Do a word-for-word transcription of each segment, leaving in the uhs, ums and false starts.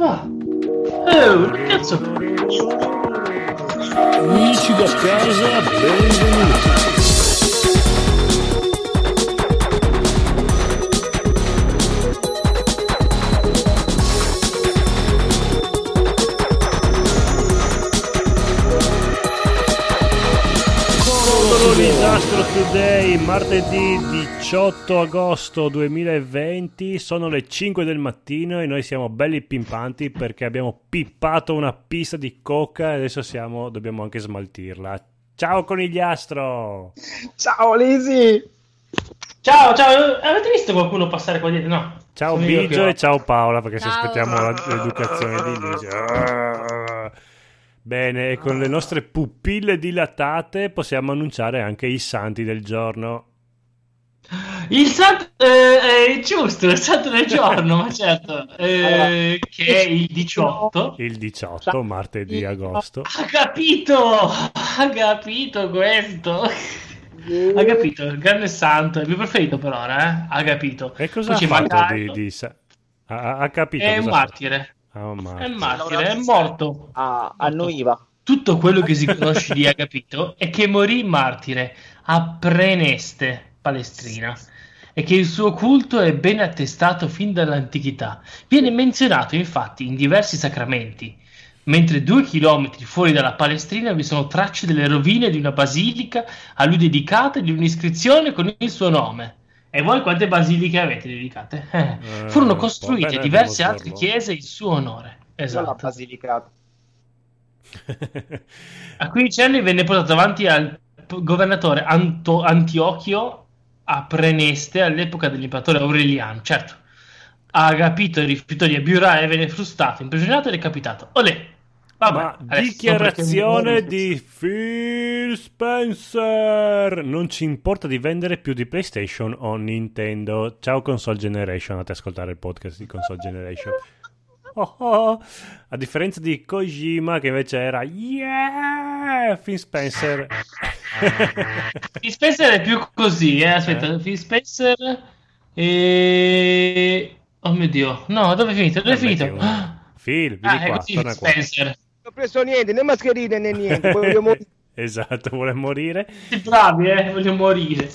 va? Oh, che cazzo? Amici da casa, benvenuti. Disastro Today, martedì diciotto agosto duemilaventi, sono le cinque del mattino e noi siamo belli pimpanti perché abbiamo pippato una pista di coca e adesso siamo, dobbiamo anche smaltirla. Ciao Conigliastro! Ciao Lisi! Ciao, ciao! Avete visto qualcuno passare qua dietro? No. Ciao Biggio e ciao Paola, perché ciao. Se aspettiamo l'educazione di Lisi... Ah. Bene, e con le nostre pupille dilatate possiamo annunciare anche i santi del giorno. Il santo eh, è giusto, il santo del giorno, ma certo, eh, allora, che è il diciotto. Il diciotto, martedì agosto. Agapito, Agapito questo. Agapito, il grande santo, è il mio preferito per ora, eh? Agapito. E cosa poi ha fatto di, di sa- ha, ha capito? È un martire. Oh, è martire, è morto ah, a noi va. Tutto quello che si conosce di Agapito è che morì martire a Preneste, Palestrina, e che il suo culto è ben attestato fin dall'antichità. Viene menzionato infatti in diversi sacramenti, mentre due chilometri fuori dalla Palestrina vi sono tracce delle rovine di una basilica a lui dedicata e di un'iscrizione con il suo nome. E voi quante basiliche avete dedicate? Eh. Eh, Furono costruite diverse altre chiese in suo onore. Esatto. La basilica. A quindici anni venne portato avanti al governatore Anto- Antiochio a Preneste all'epoca dell'imperatore Aureliano. Certo. Agapito rifiutò di Abirai e venne frustato, imprigionato e decapitato. Olè. Vabbè, ma dichiarazione di Phil Spencer: non ci importa di vendere più di PlayStation o Nintendo. Ciao Console Generation, andate ad ascoltare il podcast di Console Generation. Oh oh. A differenza di Kojima che invece era yeah, Phil Spencer. Phil Spencer è più così, eh? Aspetta, eh? Phil Spencer e... oh mio Dio, no, dove è finito? Dove è finito? Phil, vieni ah, qua, così, torna qua. Non ho preso niente, né mascherine né niente. Voglio morire. Esatto, vuole morire. Bravi, eh, voglio morire.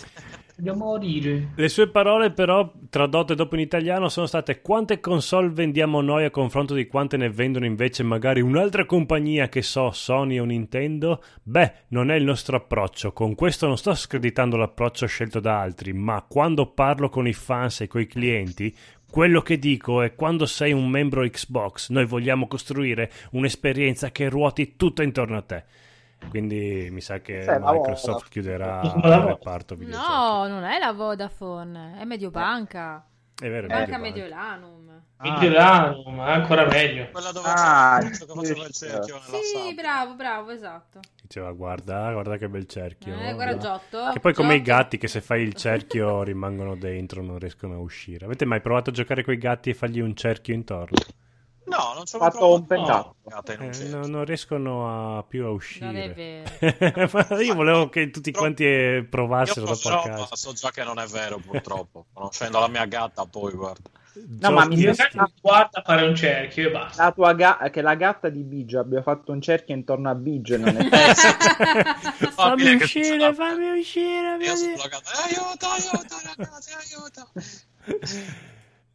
Voglio morire. Le sue parole però, tradotte dopo in italiano, sono state: quante console vendiamo noi a confronto di quante ne vendono invece magari un'altra compagnia, che so, Sony o Nintendo? Beh, non è il nostro approccio. Con questo non sto screditando l'approccio scelto da altri, ma quando parlo con i fans e coi clienti, quello che dico è: quando sei un membro Xbox, noi vogliamo costruire un'esperienza che ruoti tutto intorno a te. Quindi mi sa che sei Microsoft chiuderà il reparto videogiochi. No, non è la Vodafone, è Mediobanca. È vero, è Banca Mediolanum. Ah, Mediolanum, è ancora meglio. Quella dove ah, c'è il cerchio, il cerchio nella sì, sala. Bravo, bravo, esatto. Diceva: guarda, guarda che bel cerchio. Eh, guarda Giotto. Che poi Giotto. Come i gatti che se fai il cerchio rimangono dentro, non riescono a uscire. Avete mai provato a giocare coi gatti e fargli un cerchio intorno? No, non sono fatto un pentato. Eh, no, non riescono a più a uscire. Ma io volevo che tutti quanti provassero dopo a casa. So già che non è vero, purtroppo. Conoscendo la mia gatta, poi guarda. No, ma mi gatta guarda fare un cerchio e basta. La tua ga- che la gatta di Biggio abbia fatto un cerchio intorno a Biggio non è fammi uscire, fammi uscire. Io sono la gatta. Aiuto, aiuto, ragazzi, aiuto.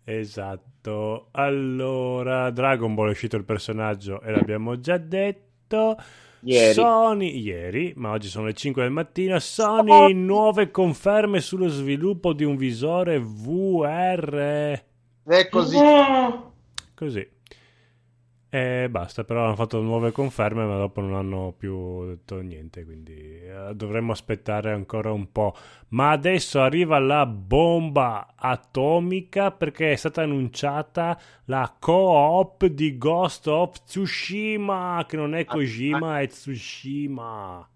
Esatto, allora Dragon Ball è uscito il personaggio e l'abbiamo già detto ieri. Sony, ieri, ma oggi sono le cinque del mattino. Sony, nuove conferme sullo sviluppo di un visore V R. È così. Così. E basta, però hanno fatto nuove conferme, ma dopo non hanno più detto niente, quindi dovremmo aspettare ancora un po'. Ma adesso arriva la bomba atomica, perché è stata annunciata la co-op di Ghost of Tsushima, che non è Kojima, è Tsushima.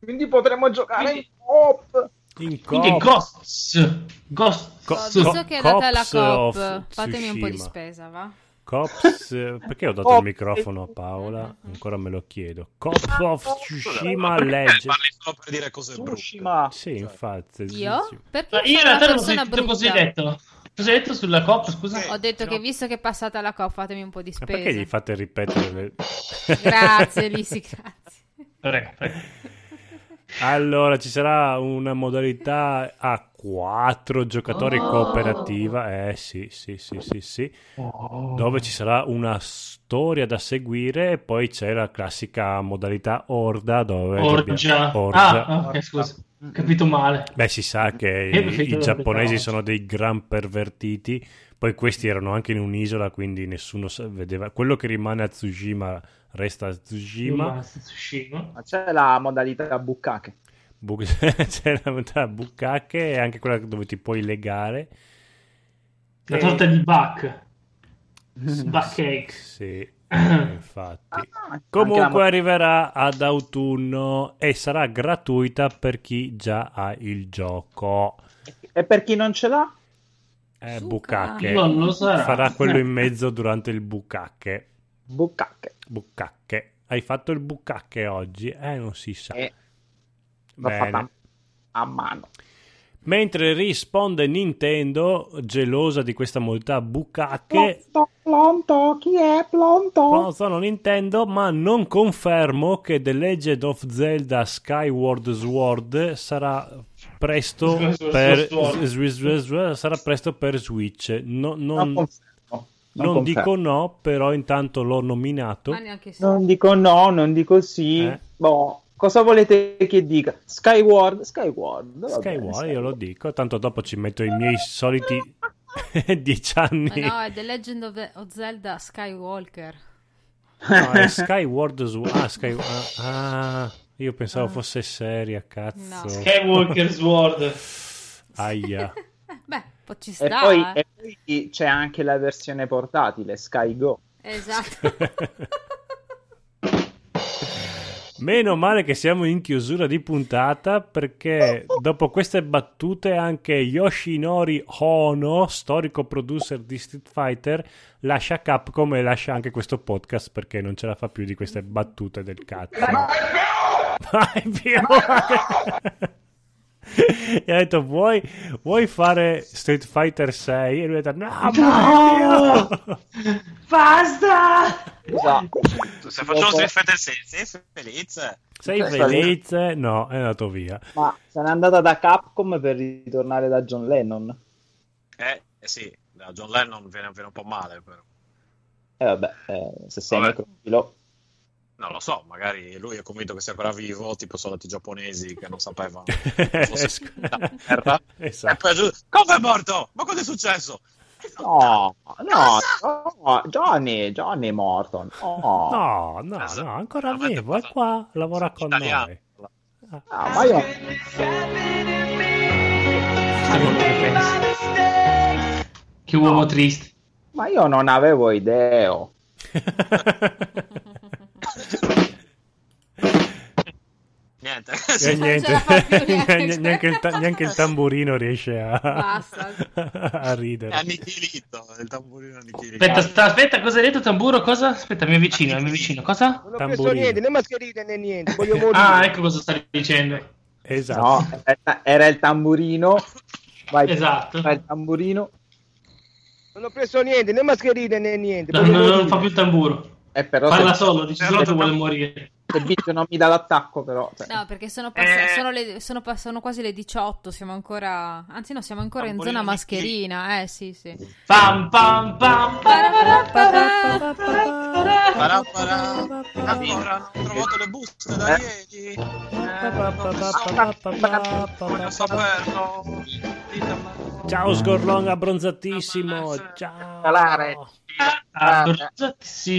Quindi potremmo giocare in co-op. In co-op. Quindi Ghosts. Ghosts. Co- so, visto co- che è data la co-op, fatemi un po' di spesa, va? Cops, perché ho dato oh, il microfono a Paola? Ancora me lo chiedo. Cops of Tsushima Legend. Parli solo per dire cose brutte. Sì, infatti. Io? Perché io in realtà non ho sentito così detto. Cosa hai detto sulla coppa? Scusa. Ho detto no. che visto che è passata la coppa, fatemi un po' di spesa. Ma perché gli fate ripetere? Le... grazie, Lisi, grazie. Prego, prego. Allora, ci sarà una modalità a quattro giocatori oh. cooperativa. Eh sì, sì, sì, sì, sì. Oh. Dove ci sarà una storia da seguire e poi c'è la classica modalità Orda dove Orgia. Orgia. Ah, ok, scusa. Capito male. Beh, si sa che i, i giapponesi sono dei gran pervertiti. Poi questi erano anche in un'isola, quindi nessuno vedeva. Quello che rimane a Tsushima resta a Tsushima. Tsushima. Ma c'è la modalità bukkake. Bu- c'è la modalità bukkake e anche quella dove ti puoi legare. La e... torta di Bach. Bach cake. Sì. Infatti, ah, comunque arriverà ad autunno e sarà gratuita per chi già ha il gioco e per chi non ce l'ha eh, bukkake farà quello in mezzo durante il bukkake. Bukkake bukkake hai fatto il bukkake oggi? Eh non si sa eh, bene a mano. Mentre risponde Nintendo, gelosa di questa modalità bukkake. Plonto, plonto, chi è plonto? No, sono Nintendo, ma non confermo che The Legend of Zelda Skyward Sword sarà presto per sarà presto per Switch. No, non non, non, non dico no, però intanto l'ho nominato. Non dico no, non dico sì. Eh? Boh. Cosa volete che dica? Skyward? Skyward, vabbè, Skyward, Skyward, io lo dico. Tanto dopo ci metto i miei soliti dieci anni. Ma no, è The Legend of Zelda Skywalker. No, è Skyward Sword. Ah, Sky... ah, io pensavo fosse seria, cazzo. No. Skywalker Sword. Aia. Beh, ci sta. E poi, eh. e poi c'è anche la versione portatile, SkyGo. Esatto. Meno male che siamo in chiusura di puntata, perché dopo queste battute anche Yoshinori Ono, storico producer di Street Fighter, lascia Capcom e lascia anche questo podcast perché non ce la fa più di queste battute del cazzo. Vai più! E ha detto vuoi, vuoi fare Street Fighter sei? E lui ha detto no, no! Basta! Esatto. Se facciamo Street Fighter sei sei felice? Sei felice? No, è andato via. Ma se n'è andata da Capcom per ritornare da John Lennon. Eh, eh sì, da John Lennon viene, viene un po' male però. Eh vabbè, eh, se sei microfilo. Non lo so, magari lui è convinto che sia ancora vivo, tipo soldati giapponesi che non sapevano fosse la terra. Esatto. E poi giù, come è morto? Ma cosa è successo? No, no, no, Johnny, Johnny è morto. No, no, no, no, ancora vivo, è qua, lavora con Italiano. Noi. No, ma io... Che uomo triste. Ma io non avevo idea. Niente. E niente. Neanche, neanche, il ta- neanche il tamburino riesce a, a ridere. È annichilito il tamburino. Annichilito. Aspetta, sta, aspetta, cosa hai detto? Tamburo? Cosa? Aspetta, mi avvicino, mi avvicino. Cosa? Non ho preso niente, né mascherine né niente. Voglio morire. Ah, ecco cosa stavi dicendo. Esatto. No, era il tamburino. Vai, esatto. Era il tamburino. Non ho preso niente, né mascherine né niente. No, non, non fa più il tamburo. Eh, però parla se... solo, dici solo che vuole morire. Se Bitcoin non mi dà l'attacco però. Cioè. No, perché sono, pass- eh... sono, le, sono, pass- sono quasi le diciotto, siamo ancora... Anzi no, siamo ancora Tambolino in zona mascherina, eh sì sì. Pam pam pam pam. Capito, ho trovato le buste da ieri. Non saperlo. Ciao Sgorlon abbronzatissimo. Ciao. Abbronzatissimo.